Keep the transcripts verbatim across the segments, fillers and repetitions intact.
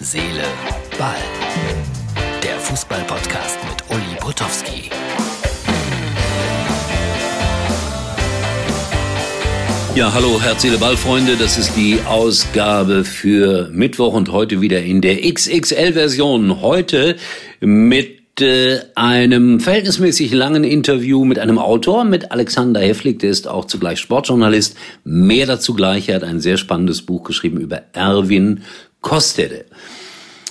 Seele, Ball. Der Fußball-Podcast mit Uli Potowski. Ja, hallo, Herz, Seele, Ball, Freunde. Das ist die Ausgabe für Mittwoch und heute wieder in der X X L-Version. Heute mit einem verhältnismäßig langen Interview mit einem Autor, mit Alexander Heflich, der ist auch zugleich Sportjournalist. Mehr dazu gleich, er hat ein sehr spannendes Buch geschrieben über Erwin Kostedde.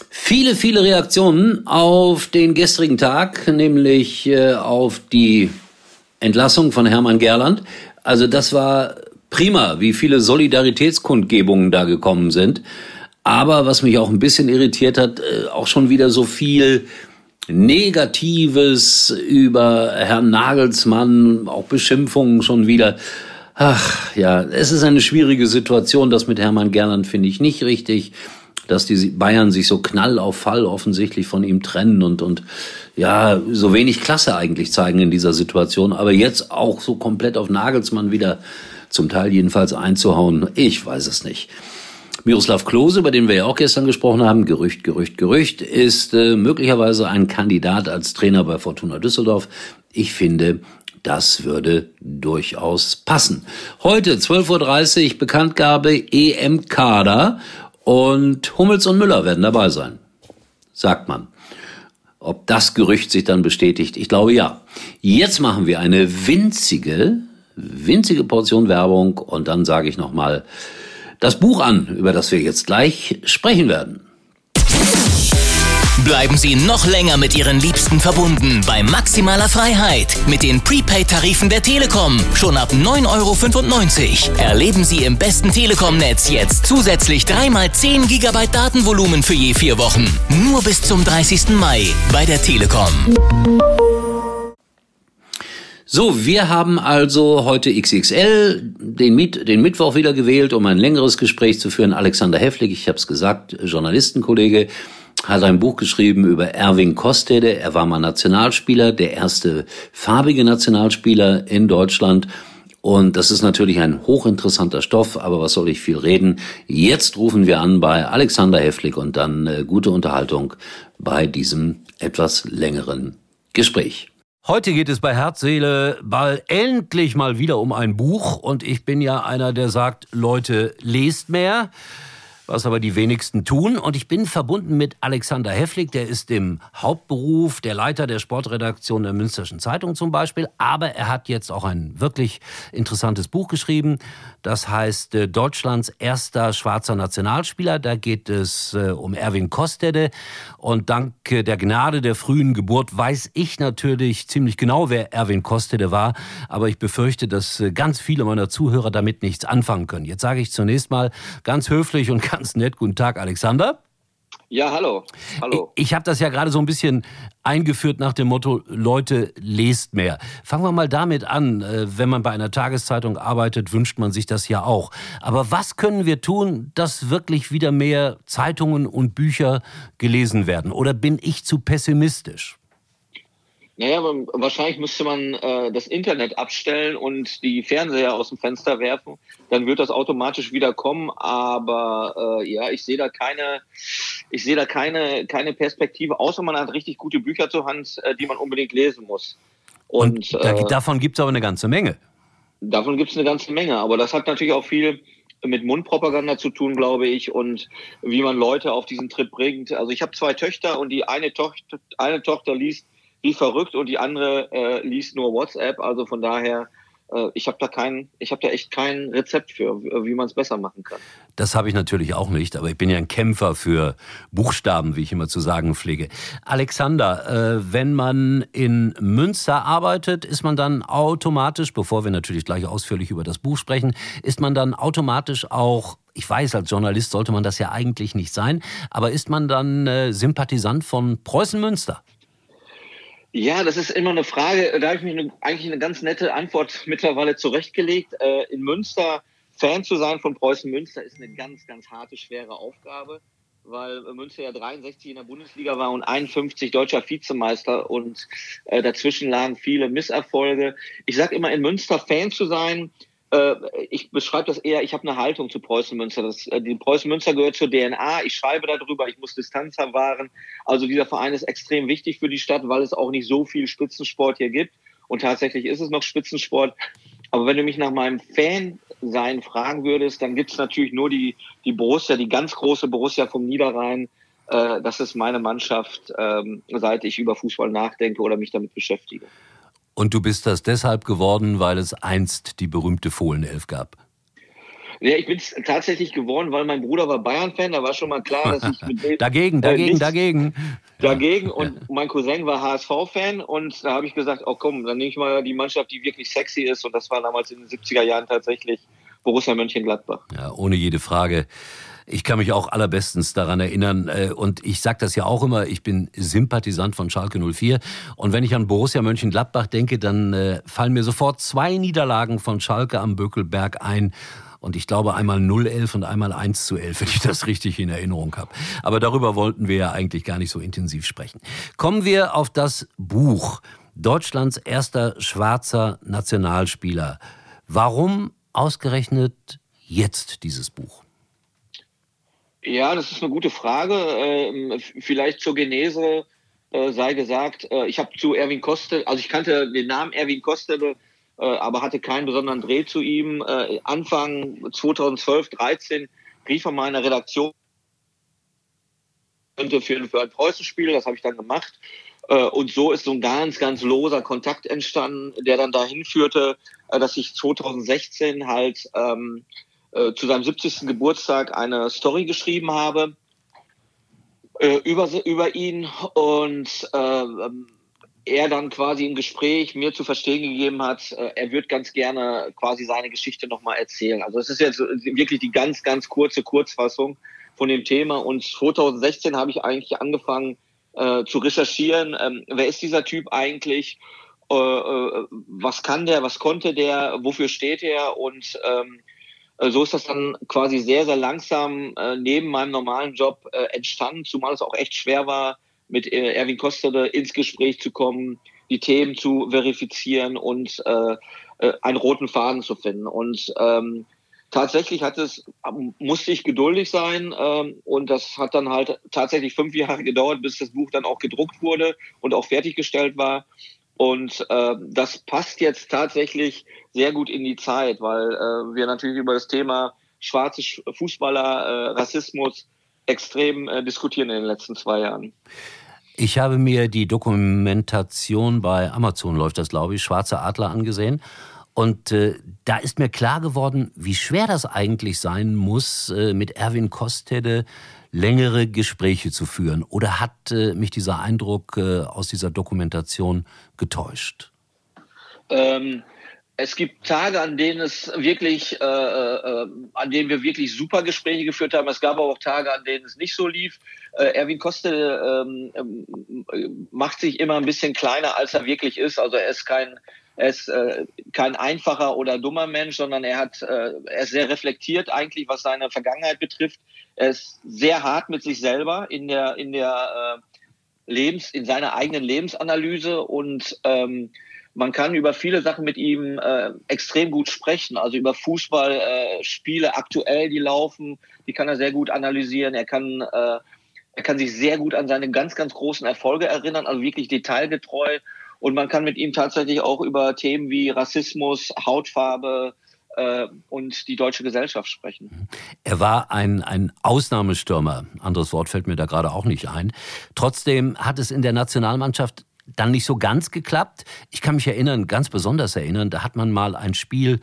Viele, viele Reaktionen auf den gestrigen Tag, nämlich auf die Entlassung von Hermann Gerland. Also das war prima, wie viele Solidaritätskundgebungen da gekommen sind. Aber was mich auch ein bisschen irritiert hat, auch schon wieder so viel Negatives über Herrn Nagelsmann, auch Beschimpfungen schon wieder. Ach ja, es ist eine schwierige Situation, das mit Hermann Gerland finde ich nicht richtig, dass die Bayern sich so knall auf Fall offensichtlich von ihm trennen und und ja, so wenig Klasse eigentlich zeigen in dieser Situation, aber jetzt auch so komplett auf Nagelsmann wieder zum Teil jedenfalls einzuhauen, ich weiß es nicht. Miroslav Klose, über den wir ja auch gestern gesprochen haben, Gerücht, Gerücht, Gerücht, ist äh, möglicherweise ein Kandidat als Trainer bei Fortuna Düsseldorf. Ich finde, das würde durchaus passen. Heute, zwölf Uhr dreißig, Bekanntgabe E M-Kader und Hummels und Müller werden dabei sein, sagt man. Ob das Gerücht sich dann bestätigt? Ich glaube ja. Jetzt machen wir eine winzige, winzige Portion Werbung und dann sage ich nochmal das Buch an, über das wir jetzt gleich sprechen werden. Bleiben Sie noch länger mit Ihren Liebsten verbunden bei maximaler Freiheit. Mit den Prepaid-Tarifen der Telekom. Schon ab neun Euro fünfundneunzig. Erleben Sie im besten Telekom-Netz jetzt zusätzlich dreimal zehn Gigabyte Datenvolumen für je vier Wochen. Nur bis zum dreißigsten Mai bei der Telekom. So, wir haben also heute X X L, den, Miet, den Mittwoch wieder gewählt, um ein längeres Gespräch zu führen. Alexander Heflich, ich habe es gesagt, Journalistenkollege, hat ein Buch geschrieben über Erwin Kostedde. Er war mal Nationalspieler, der erste farbige Nationalspieler in Deutschland. Und das ist natürlich ein hochinteressanter Stoff, aber was soll ich viel reden? Jetzt rufen wir an bei Alexander Heflich und dann äh, gute Unterhaltung bei diesem etwas längeren Gespräch. Heute geht es bei Herz, Seele, Ball endlich mal wieder um ein Buch. Und ich bin ja einer, der sagt, Leute, lest mehr, was aber die wenigsten tun. Und ich bin verbunden mit Alexander Heflich, der ist im Hauptberuf der Leiter der Sportredaktion der Münsterschen Zeitung zum Beispiel. Aber er hat jetzt auch ein wirklich interessantes Buch geschrieben. Das heißt Deutschlands erster schwarzer Nationalspieler. Da geht es um Erwin Kostedde. Und dank der Gnade der frühen Geburt weiß ich natürlich ziemlich genau, wer Erwin Kostedde war. Aber ich befürchte, dass ganz viele meiner Zuhörer damit nichts anfangen können. Jetzt sage ich zunächst mal ganz höflich und ganz Ganz nett. Guten Tag, Alexander. Ja, hallo. Hallo. Ich, ich habe das ja gerade so ein bisschen eingeführt nach dem Motto, Leute, lest mehr. Fangen wir mal damit an. Wenn man bei einer Tageszeitung arbeitet, wünscht man sich das ja auch. Aber was können wir tun, dass wirklich wieder mehr Zeitungen und Bücher gelesen werden? Oder bin ich zu pessimistisch? Naja, wahrscheinlich müsste man äh, das Internet abstellen und die Fernseher aus dem Fenster werfen. Dann wird das automatisch wieder kommen. Aber äh, ja, ich sehe da keine, ich sehe da keine, keine Perspektive, außer man hat richtig gute Bücher zur Hand, äh, die man unbedingt lesen muss. Und, und da, äh, davon gibt's aber eine ganze Menge. Davon gibt's eine ganze Menge. Aber das hat natürlich auch viel mit Mundpropaganda zu tun, glaube ich, und wie man Leute auf diesen Trip bringt. Also ich habe zwei Töchter und die eine Tochter, eine Tochter liest wie verrückt und die andere äh, liest nur WhatsApp. Also von daher, äh, ich habe da kein, ich habe da echt kein Rezept für, wie man es besser machen kann. Das habe ich natürlich auch nicht, aber ich bin ja ein Kämpfer für Buchstaben, wie ich immer zu sagen pflege. Alexander, äh, wenn man in Münster arbeitet, ist man dann automatisch, bevor wir natürlich gleich ausführlich über das Buch sprechen, ist man dann automatisch auch, ich weiß, als Journalist sollte man das ja eigentlich nicht sein, aber ist man dann äh, Sympathisant von Preußen Münster? Ja, das ist immer eine Frage, da habe ich mir eine, eigentlich eine ganz nette Antwort mittlerweile zurechtgelegt. Äh, in Münster Fan zu sein von Preußen Münster ist eine ganz, ganz harte, schwere Aufgabe, weil Münster ja dreiundsechzig in der Bundesliga war und einundfünfzig deutscher Vizemeister und äh, dazwischen lagen viele Misserfolge. Ich sage immer, in Münster Fan zu sein Äh, ich beschreibe das eher, ich habe eine Haltung zu Preußen Münster. Das, die Preußen Münster gehört zur D N A, ich schreibe darüber, ich muss Distanz wahren. Also dieser Verein ist extrem wichtig für die Stadt, weil es auch nicht so viel Spitzensport hier gibt. Und tatsächlich ist es noch Spitzensport. Aber wenn du mich nach meinem Fan-Sein fragen würdest, dann gibt es natürlich nur die, die Borussia, die ganz große Borussia vom Niederrhein. Äh, das ist meine Mannschaft, ähm, seit ich über Fußball nachdenke oder mich damit beschäftige. Und du bist das deshalb geworden, weil es einst die berühmte Fohlenelf gab? Ja, ich bin es tatsächlich geworden, weil mein Bruder war Bayern-Fan. Da war schon mal klar, dass ich mit dem dagegen, dagegen, äh, dagegen, dagegen. Und ja. Mein Cousin war H S V-Fan und da habe ich gesagt, oh komm, dann nehme ich mal die Mannschaft, die wirklich sexy ist. Und das war damals in den siebziger Jahren tatsächlich Borussia Mönchengladbach. Ja, ohne jede Frage. Ich kann mich auch allerbestens daran erinnern, und ich sage das ja auch immer, ich bin Sympathisant von Schalke null vier und wenn ich an Borussia Mönchengladbach denke, dann fallen mir sofort zwei Niederlagen von Schalke am Bökelberg ein und ich glaube einmal null elf und einmal eins zu elf, wenn ich das richtig in Erinnerung habe. Aber darüber wollten wir ja eigentlich gar nicht so intensiv sprechen. Kommen wir auf das Buch Deutschlands erster schwarzer Nationalspieler. Warum ausgerechnet jetzt dieses Buch? Ja, das ist eine gute Frage. Vielleicht zur Genese sei gesagt, ich habe zu Erwin Kostedde, also ich kannte den Namen Erwin Kostedde, aber hatte keinen besonderen Dreh zu ihm. Anfang zweitausendzwölf, dreizehn rief er mal in der Redaktion, könnte für ein Preußenspiel, das habe ich dann gemacht. Und so ist so ein ganz, ganz loser Kontakt entstanden, der dann dahin führte, dass ich zweitausendsechzehn halt zu seinem siebzigsten Geburtstag eine Story geschrieben habe äh, über, über ihn und äh, er dann quasi im Gespräch mir zu verstehen gegeben hat, äh, er würde ganz gerne quasi seine Geschichte nochmal erzählen. Also es ist jetzt wirklich die ganz, ganz kurze Kurzfassung von dem Thema und zweitausendsechzehn habe ich eigentlich angefangen äh, zu recherchieren, ähm, wer ist dieser Typ eigentlich, äh, äh, was kann der, was konnte der, wofür steht er und ähm, so ist das dann quasi sehr, sehr langsam äh, neben meinem normalen Job äh, entstanden, zumal es auch echt schwer war, mit äh, Erwin Kostedde ins Gespräch zu kommen, die Themen zu verifizieren und äh, äh, einen roten Faden zu finden. Und ähm, tatsächlich hat es, musste ich geduldig sein äh, und das hat dann halt tatsächlich fünf Jahre gedauert, bis das Buch dann auch gedruckt wurde und auch fertiggestellt war. Und äh, das passt jetzt tatsächlich sehr gut in die Zeit, weil äh, wir natürlich über das Thema schwarze Fußballer, äh, Rassismus extrem äh, diskutieren in den letzten zwei Jahren. Ich habe mir die Dokumentation bei Amazon, läuft das glaube ich, Schwarze Adler angesehen. Und äh, da ist mir klar geworden, wie schwer das eigentlich sein muss, äh, mit Erwin Kostedde längere Gespräche zu führen. Oder hat äh, mich dieser Eindruck äh, aus dieser Dokumentation getäuscht? Ähm, es gibt Tage, an denen es wirklich, äh, äh, an denen wir wirklich super Gespräche geführt haben. Es gab aber auch Tage, an denen es nicht so lief. Äh, Erwin Kostedde äh, äh, macht sich immer ein bisschen kleiner, als er wirklich ist. Also er ist kein Er ist äh, kein einfacher oder dummer Mensch, sondern er hat, äh, er ist sehr reflektiert eigentlich, was seine Vergangenheit betrifft. Er ist sehr hart mit sich selber in der in der äh, Lebens, in seiner eigenen Lebensanalyse und ähm, man kann über viele Sachen mit ihm äh, extrem gut sprechen. Also über Fußball, äh, Spiele aktuell, die laufen, die kann er sehr gut analysieren. Er kann äh, er kann sich sehr gut an seine ganz ganz großen Erfolge erinnern, also wirklich detailgetreu. Und man kann mit ihm tatsächlich auch über Themen wie Rassismus, Hautfarbe äh, und die deutsche Gesellschaft sprechen. Er war ein, ein Ausnahmestürmer. Anderes Wort fällt mir da gerade auch nicht ein. Trotzdem hat es in der Nationalmannschaft dann nicht so ganz geklappt. Ich kann mich erinnern, ganz besonders erinnern, da hat man mal ein Spiel,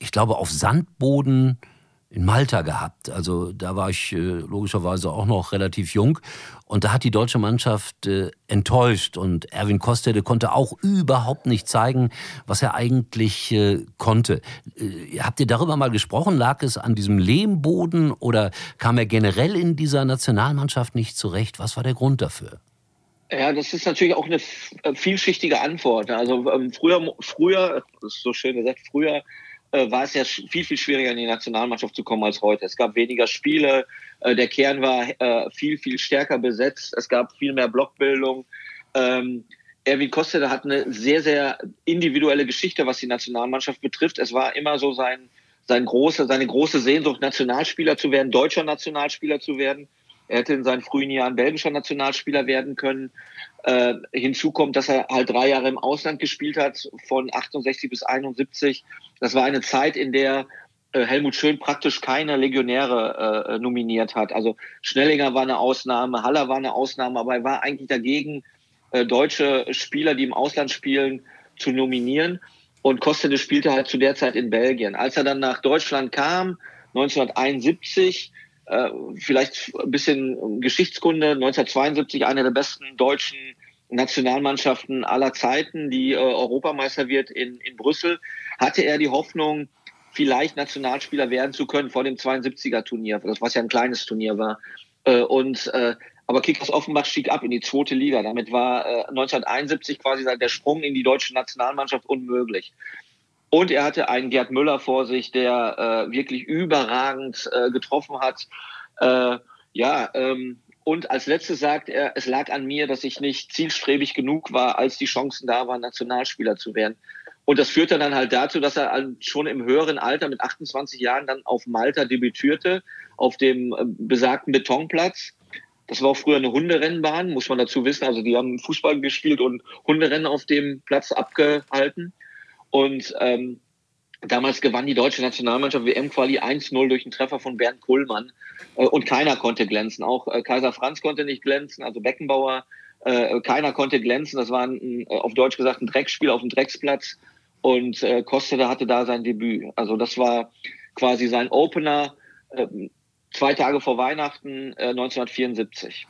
ich glaube, auf Sandboden in Malta gehabt. Also da war ich äh, logischerweise auch noch relativ jung. Und da hat die deutsche Mannschaft äh, enttäuscht. Und Erwin Kostedde konnte auch überhaupt nicht zeigen, was er eigentlich äh, konnte. Äh, habt ihr darüber mal gesprochen? Lag es an diesem Lehmboden oder kam er generell in dieser Nationalmannschaft nicht zurecht? Was war der Grund dafür? Ja, das ist natürlich auch eine vielschichtige Antwort. Also ähm, früher, früher, das ist so schön gesagt, früher war es ja viel, viel schwieriger, in die Nationalmannschaft zu kommen als heute. Es gab weniger Spiele, der Kern war viel, viel stärker besetzt, es gab viel mehr Blockbildung. Erwin Kostedde hat eine sehr, sehr individuelle Geschichte, was die Nationalmannschaft betrifft. Es war immer so sein, sein große, seine große Sehnsucht, Nationalspieler zu werden, deutscher Nationalspieler zu werden. Er hätte in seinen frühen Jahren belgischer Nationalspieler werden können. Äh, hinzu kommt, dass er halt drei Jahre im Ausland gespielt hat, von achtundsechzig bis einundsiebzig. Das war eine Zeit, in der äh, Helmut Schön praktisch keine Legionäre äh, nominiert hat. Also Schnellinger war eine Ausnahme, Haller war eine Ausnahme, aber er war eigentlich dagegen, äh, deutsche Spieler, die im Ausland spielen, zu nominieren. Und Kostedde spielte halt zu der Zeit in Belgien. Als er dann nach Deutschland kam, neunzehnhunderteinundsiebzig, vielleicht ein bisschen Geschichtskunde, neunzehnhundertzweiundsiebzig eine der besten deutschen Nationalmannschaften aller Zeiten, die äh, Europameister wird in, in Brüssel, hatte er die Hoffnung, vielleicht Nationalspieler werden zu können vor dem zweiundsiebziger Turnier, was ja ein kleines Turnier war. Äh, und, äh, aber Kickers Offenbach stieg ab in die zweite Liga. Damit war äh, neunzehnhunderteinundsiebzig quasi der Sprung in die deutsche Nationalmannschaft unmöglich. Und er hatte einen Gerd Müller vor sich, der äh, wirklich überragend äh, getroffen hat. Äh, ja, ähm, und als letztes sagt er, es lag an mir, dass ich nicht zielstrebig genug war, als die Chancen da waren, Nationalspieler zu werden. Und das führte dann halt dazu, dass er schon im höheren Alter mit achtundzwanzig Jahren dann auf Malta debütierte, auf dem äh, besagten Betonplatz. Das war auch früher eine Hunderennbahn, muss man dazu wissen. Also die haben Fußball gespielt und Hunderennen auf dem Platz abgehalten. Und ähm, damals gewann die deutsche Nationalmannschaft W M-Quali eins null durch einen Treffer von Bernd Kohlmann. Äh, und keiner konnte glänzen. Auch äh, Kaiser Franz konnte nicht glänzen, also Beckenbauer. Äh, keiner konnte glänzen. Das war ein, auf Deutsch gesagt ein Dreckspiel auf dem Drecksplatz. Und äh, Kostedde hatte da sein Debüt. Also das war quasi sein Opener, äh, zwei Tage vor Weihnachten äh, neunzehnhundertvierundsiebzig.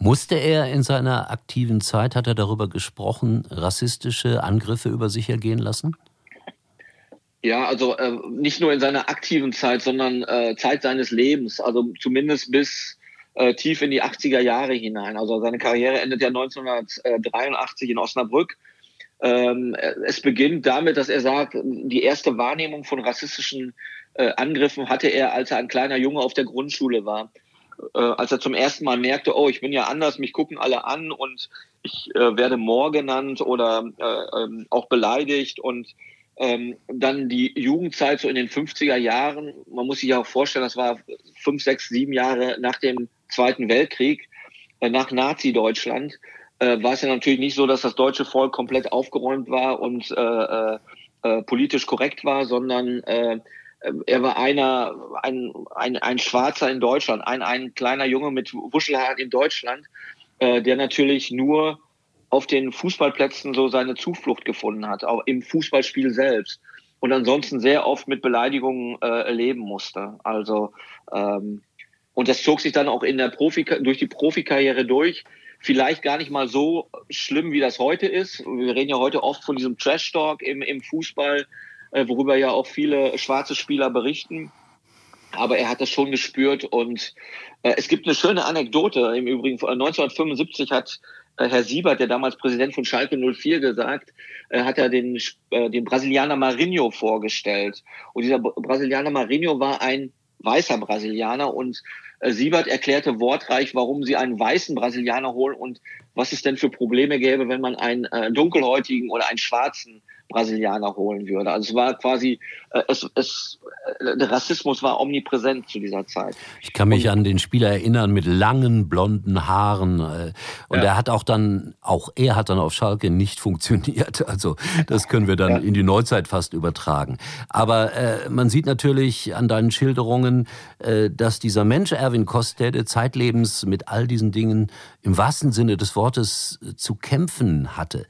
Musste er in seiner aktiven Zeit, hat er darüber gesprochen, rassistische Angriffe über sich ergehen lassen? Ja, also äh, nicht nur in seiner aktiven Zeit, sondern äh, Zeit seines Lebens, also zumindest bis äh, tief in die achtziger Jahre hinein. Also seine Karriere endet ja neunzehnhundertdreiundachtzig in Osnabrück. Ähm, es beginnt damit, dass er sagt, die erste Wahrnehmung von rassistischen äh, Angriffen hatte er, als er ein kleiner Junge auf der Grundschule war. Äh, als er zum ersten Mal merkte, oh, ich bin ja anders, mich gucken alle an und ich äh, werde Moor genannt oder äh, ähm, auch beleidigt. Und ähm, dann die Jugendzeit so in den fünfziger Jahren, man muss sich ja auch vorstellen, das war fünf, sechs, sieben Jahre nach dem Zweiten Weltkrieg, äh, nach Nazi-Deutschland, äh, war es ja natürlich nicht so, dass das deutsche Volk komplett aufgeräumt war und äh, äh, politisch korrekt war, sondern äh, er war einer, ein, ein, ein Schwarzer in Deutschland, ein, ein kleiner Junge mit Wuschelhaaren in Deutschland, äh, der natürlich nur auf den Fußballplätzen so seine Zuflucht gefunden hat, auch im Fußballspiel selbst. Und ansonsten sehr oft mit Beleidigungen äh, leben musste. Also, ähm, und das zog sich dann auch in der Profi, durch die Profikarriere durch. Vielleicht gar nicht mal so schlimm, wie das heute ist. Wir reden ja heute oft von diesem Trash-Talk im, im Fußball, worüber ja auch viele schwarze Spieler berichten. Aber er hat das schon gespürt. Und äh, es gibt eine schöne Anekdote. Im Übrigen, neunzehnhundertfünfundsiebzig hat äh, Herr Siebert, der damals Präsident von Schalke null vier gesagt, äh, hat er den, äh, den Brasilianer Marinho vorgestellt. Und dieser Brasilianer Marinho war ein weißer Brasilianer. Und äh, Siebert erklärte wortreich, warum sie einen weißen Brasilianer holen und was es denn für Probleme gäbe, wenn man einen äh, dunkelhäutigen oder einen schwarzen Brasilianer holen würde. Also es war quasi, es, es, der Rassismus war omnipräsent zu dieser Zeit. Ich kann mich und, an den Spieler erinnern mit langen blonden Haaren und ja. er hat auch dann, auch er hat dann auf Schalke nicht funktioniert. Also das können wir dann ja. in die Neuzeit fast übertragen. Aber äh, man sieht natürlich an deinen Schilderungen, äh, dass dieser Mensch Erwin Kostedde zeitlebens mit all diesen Dingen im wahrsten Sinne des Wortes zu kämpfen hatte.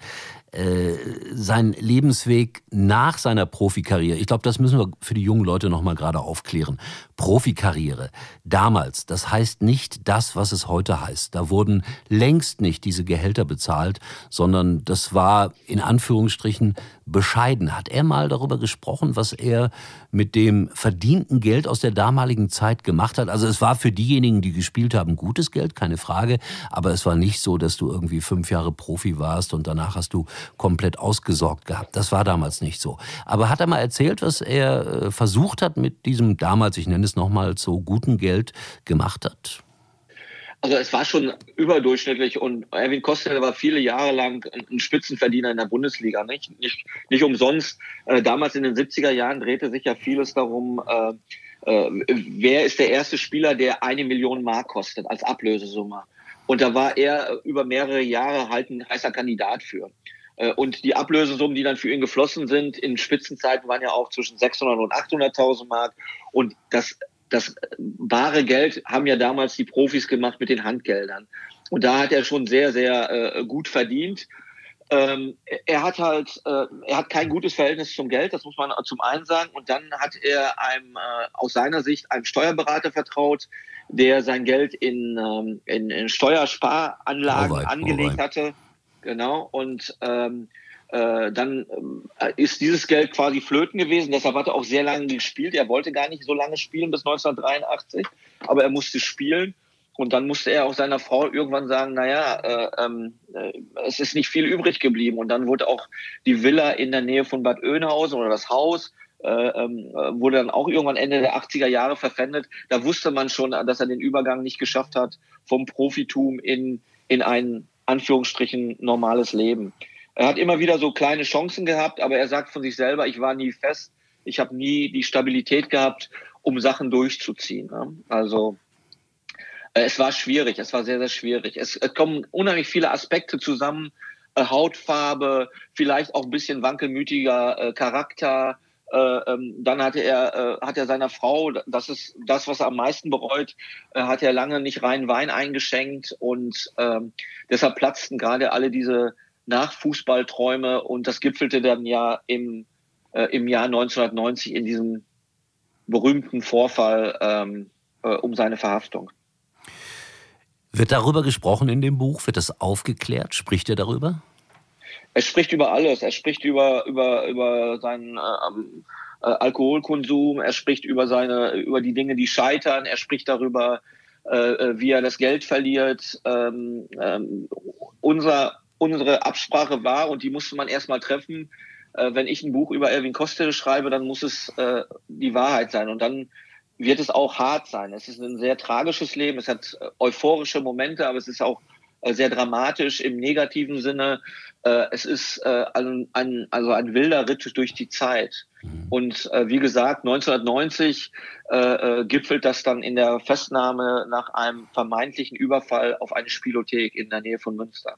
Äh, sein Lebensweg nach seiner Profikarriere. Ich glaube, das müssen wir für die jungen Leute noch mal gerade aufklären. Profikarriere damals, das heißt nicht das, was es heute heißt. Da wurden längst nicht diese Gehälter bezahlt, sondern das war in Anführungsstrichen bescheiden. Hat er mal darüber gesprochen, was er mit dem verdienten Geld aus der damaligen Zeit gemacht hat? Also es war für diejenigen, die gespielt haben, gutes Geld, keine Frage. Aber es war nicht so, dass du irgendwie fünf Jahre Profi warst und danach hast du komplett ausgesorgt gehabt. Das war damals nicht so. Aber hat er mal erzählt, was er versucht hat mit diesem damals, ich nenne es nochmal, so guten Geld gemacht hat? Also es war schon überdurchschnittlich und Erwin Kostedde war viele Jahre lang ein Spitzenverdiener in der Bundesliga. Nicht, nicht, nicht umsonst. Äh, damals in den siebziger Jahren drehte sich ja vieles darum, äh, äh, wer ist der erste Spieler, der eine Million Mark kostet als Ablösesumme. Und da war er über mehrere Jahre halt ein heißer Kandidat für. Und die Ablösesummen, die dann für ihn geflossen sind, in Spitzenzeiten waren ja auch zwischen sechshundert und achthunderttausend Mark. Und das, das wahre Geld haben ja damals die Profis gemacht mit den Handgeldern. Und da hat er schon sehr, sehr äh, gut verdient. Ähm, er hat halt, äh, er hat kein gutes Verhältnis zum Geld, das muss man zum einen sagen. Und dann hat er einem, äh, aus seiner Sicht einem Steuerberater vertraut, der sein Geld in, ähm, in, in Steuersparanlagen alright, angelegt alright. hatte. Genau, und ähm, äh, dann äh, ist dieses Geld quasi flöten gewesen. Deshalb hat er auch sehr lange gespielt. Er wollte gar nicht so lange spielen bis neunzehnhundertdreiundachtzig, aber er musste spielen. Und dann musste er auch seiner Frau irgendwann sagen, naja, äh, äh, es ist nicht viel übrig geblieben. Und dann wurde auch die Villa in der Nähe von Bad Oeynhausen oder das Haus, äh, äh, wurde dann auch irgendwann Ende der achtziger Jahre verpfändet. Da wusste man schon, dass er den Übergang nicht geschafft hat vom Profitum in, in einen Anführungsstrichen normales Leben. Er hat immer wieder so kleine Chancen gehabt, aber er sagt von sich selber, ich war nie fest, ich habe nie die Stabilität gehabt, um Sachen durchzuziehen. Also es war schwierig, es war sehr, sehr schwierig. Es kommen unheimlich viele Aspekte zusammen, Hautfarbe, vielleicht auch ein bisschen wankelmütiger Charakter. Dann hatte er, hat er seiner Frau, das ist das, was er am meisten bereut, hat er lange nicht reinen Wein eingeschenkt und ähm, deshalb platzten gerade alle diese Nachfußballträume und das gipfelte dann ja im, äh, im Jahr neunzehnhundertneunzig in diesem berühmten Vorfall ähm, äh, um seine Verhaftung. Wird darüber gesprochen in dem Buch? Wird das aufgeklärt? Spricht er darüber? Er spricht über alles. Er spricht über über über seinen ähm, äh, Alkoholkonsum. Er spricht über seine über die Dinge, die scheitern. Er spricht darüber, äh, wie er das Geld verliert. Ähm, ähm, unser unsere Absprache war und die musste man erstmal treffen. Äh, wenn ich ein Buch über Erwin Kostedde schreibe, dann muss es äh, die Wahrheit sein und dann wird es auch hart sein. Es ist ein sehr tragisches Leben. Es hat euphorische Momente, aber es ist auch sehr dramatisch im negativen Sinne. Es ist ein, ein, also ein wilder Ritt durch die Zeit. Und wie gesagt, neunzehnhundertneunzig gipfelt das dann in der Festnahme nach einem vermeintlichen Überfall auf eine Spielothek in der Nähe von Münster.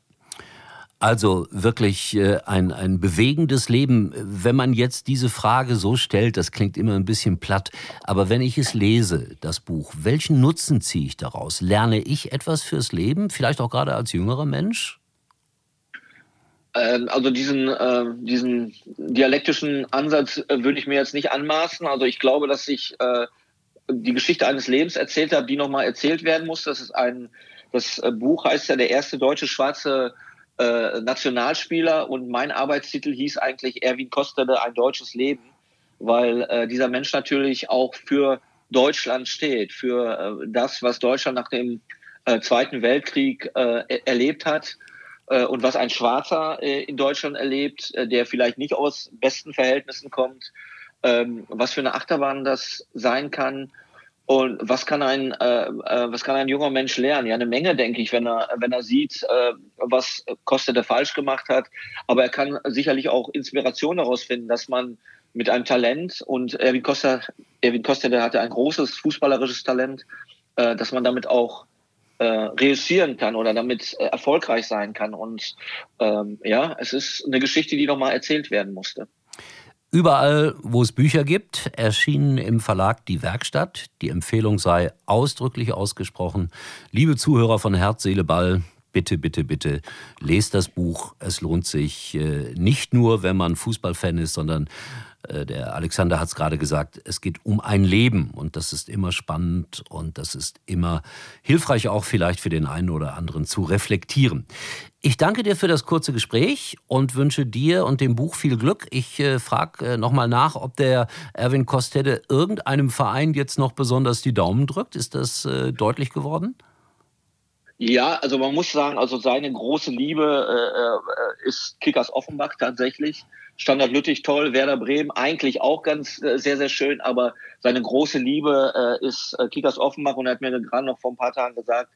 Also wirklich ein, ein bewegendes Leben. Wenn man jetzt diese Frage so stellt, das klingt immer ein bisschen platt, aber wenn ich es lese, das Buch, welchen Nutzen ziehe ich daraus? Lerne ich etwas fürs Leben, vielleicht auch gerade als jüngerer Mensch? Also diesen, äh, diesen dialektischen Ansatz äh, würde ich mir jetzt nicht anmaßen. Also ich glaube, dass ich äh, die Geschichte eines Lebens erzählt habe, die nochmal erzählt werden muss. Das ist ein, das Buch heißt ja der erste deutsche schwarze Äh, Nationalspieler und mein Arbeitstitel hieß eigentlich Erwin Kostedde, ein deutsches Leben, weil äh, dieser Mensch natürlich auch für Deutschland steht, für äh, das, was Deutschland nach dem äh, Zweiten Weltkrieg äh, erlebt hat äh, und was ein Schwarzer äh, in Deutschland erlebt, äh, der vielleicht nicht aus besten Verhältnissen kommt, äh, was für eine Achterbahn das sein kann. Und was kann ein äh, was kann ein junger Mensch lernen? Ja, eine Menge, denke ich, wenn er wenn er sieht, äh, was Kostedde falsch gemacht hat. Aber er kann sicherlich auch Inspiration daraus finden, dass man mit einem Talent und Erwin Kostedde, Erwin Kostedde hatte ein großes fußballerisches Talent, äh, dass man damit auch äh, reüssieren kann oder damit äh, erfolgreich sein kann. Und ähm, ja, es ist eine Geschichte, die nochmal erzählt werden musste. Überall, wo es Bücher gibt, erschienen im Verlag die Werkstatt. Die Empfehlung sei ausdrücklich ausgesprochen. Liebe Zuhörer von Herz, Seele, Ball, bitte, bitte, bitte, lest das Buch. Es lohnt sich äh, nicht nur, wenn man Fußballfan ist, sondern äh, der Alexander hat es gerade gesagt, es geht um ein Leben. Und das ist immer spannend und das ist immer hilfreich, auch vielleicht für den einen oder anderen zu reflektieren. Ich danke dir für das kurze Gespräch und wünsche dir und dem Buch viel Glück. Ich äh, frage äh, nochmal nach, ob der Erwin Kostedde irgendeinem Verein jetzt noch besonders die Daumen drückt. Ist das äh, deutlich geworden? Ja, also man muss sagen, also seine große Liebe äh, ist Kickers Offenbach tatsächlich. Standard Lüttich toll, Werder Bremen eigentlich auch ganz äh, sehr, sehr schön, aber seine große Liebe äh, ist äh, Kickers Offenbach, und er hat mir gerade noch vor ein paar Tagen gesagt,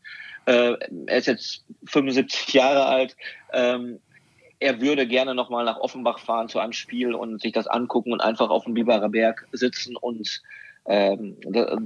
äh, er ist jetzt fünfundsiebzig Jahre alt, ähm, er würde gerne nochmal nach Offenbach fahren zu einem Spiel und sich das angucken und einfach auf dem Bieberer Berg sitzen und ähm,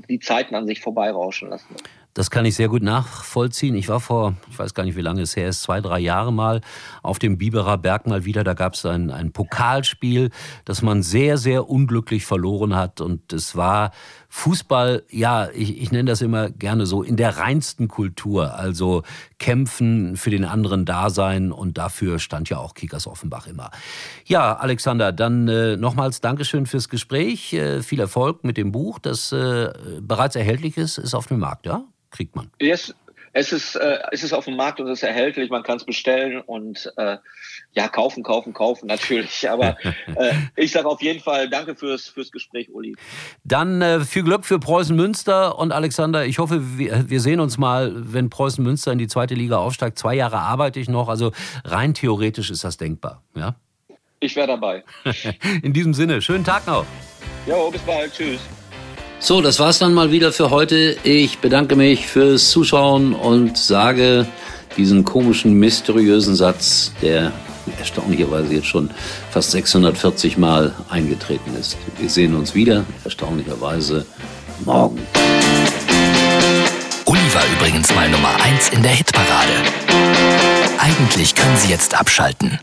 die Zeiten an sich vorbeirauschen lassen. Das kann ich sehr gut nachvollziehen. Ich war vor, ich weiß gar nicht, wie lange es her ist, zwei, drei Jahre mal auf dem Bieberer Berg mal wieder. Da gab es ein, ein Pokalspiel, das man sehr, sehr unglücklich verloren hat. Und es war Fußball, ja, ich, ich nenne das immer gerne so, in der reinsten Kultur. Also kämpfen, für den anderen da sein. Und dafür stand ja auch Kickers Offenbach immer. Ja, Alexander, dann äh, nochmals Dankeschön fürs Gespräch. Äh, viel Erfolg mit dem Buch, das äh, bereits erhältlich ist, ist auf dem Markt, ja? Kriegt man. Yes, es ist, äh, es ist auf dem Markt und es ist erhältlich, man kann es bestellen und äh, ja, kaufen, kaufen, kaufen natürlich. Aber äh, ich sage auf jeden Fall danke fürs, fürs Gespräch, Uli. Dann äh, viel Glück für Preußen Münster, und Alexander, ich hoffe, wir, wir sehen uns mal, wenn Preußen Münster in die zweite Liga aufsteigt. Zwei Jahre arbeite ich noch, also rein theoretisch ist das denkbar. Ja? Ich wäre dabei. In diesem Sinne, schönen Tag noch. Jo, bis bald, tschüss. So, das war's dann mal wieder für heute. Ich bedanke mich fürs Zuschauen und sage diesen komischen, mysteriösen Satz, der erstaunlicherweise jetzt schon fast sechshundertvierzig Mal eingetreten ist. Wir sehen uns wieder, erstaunlicherweise, morgen. Uli war übrigens mal Nummer eins in der Hitparade. Eigentlich können Sie jetzt abschalten.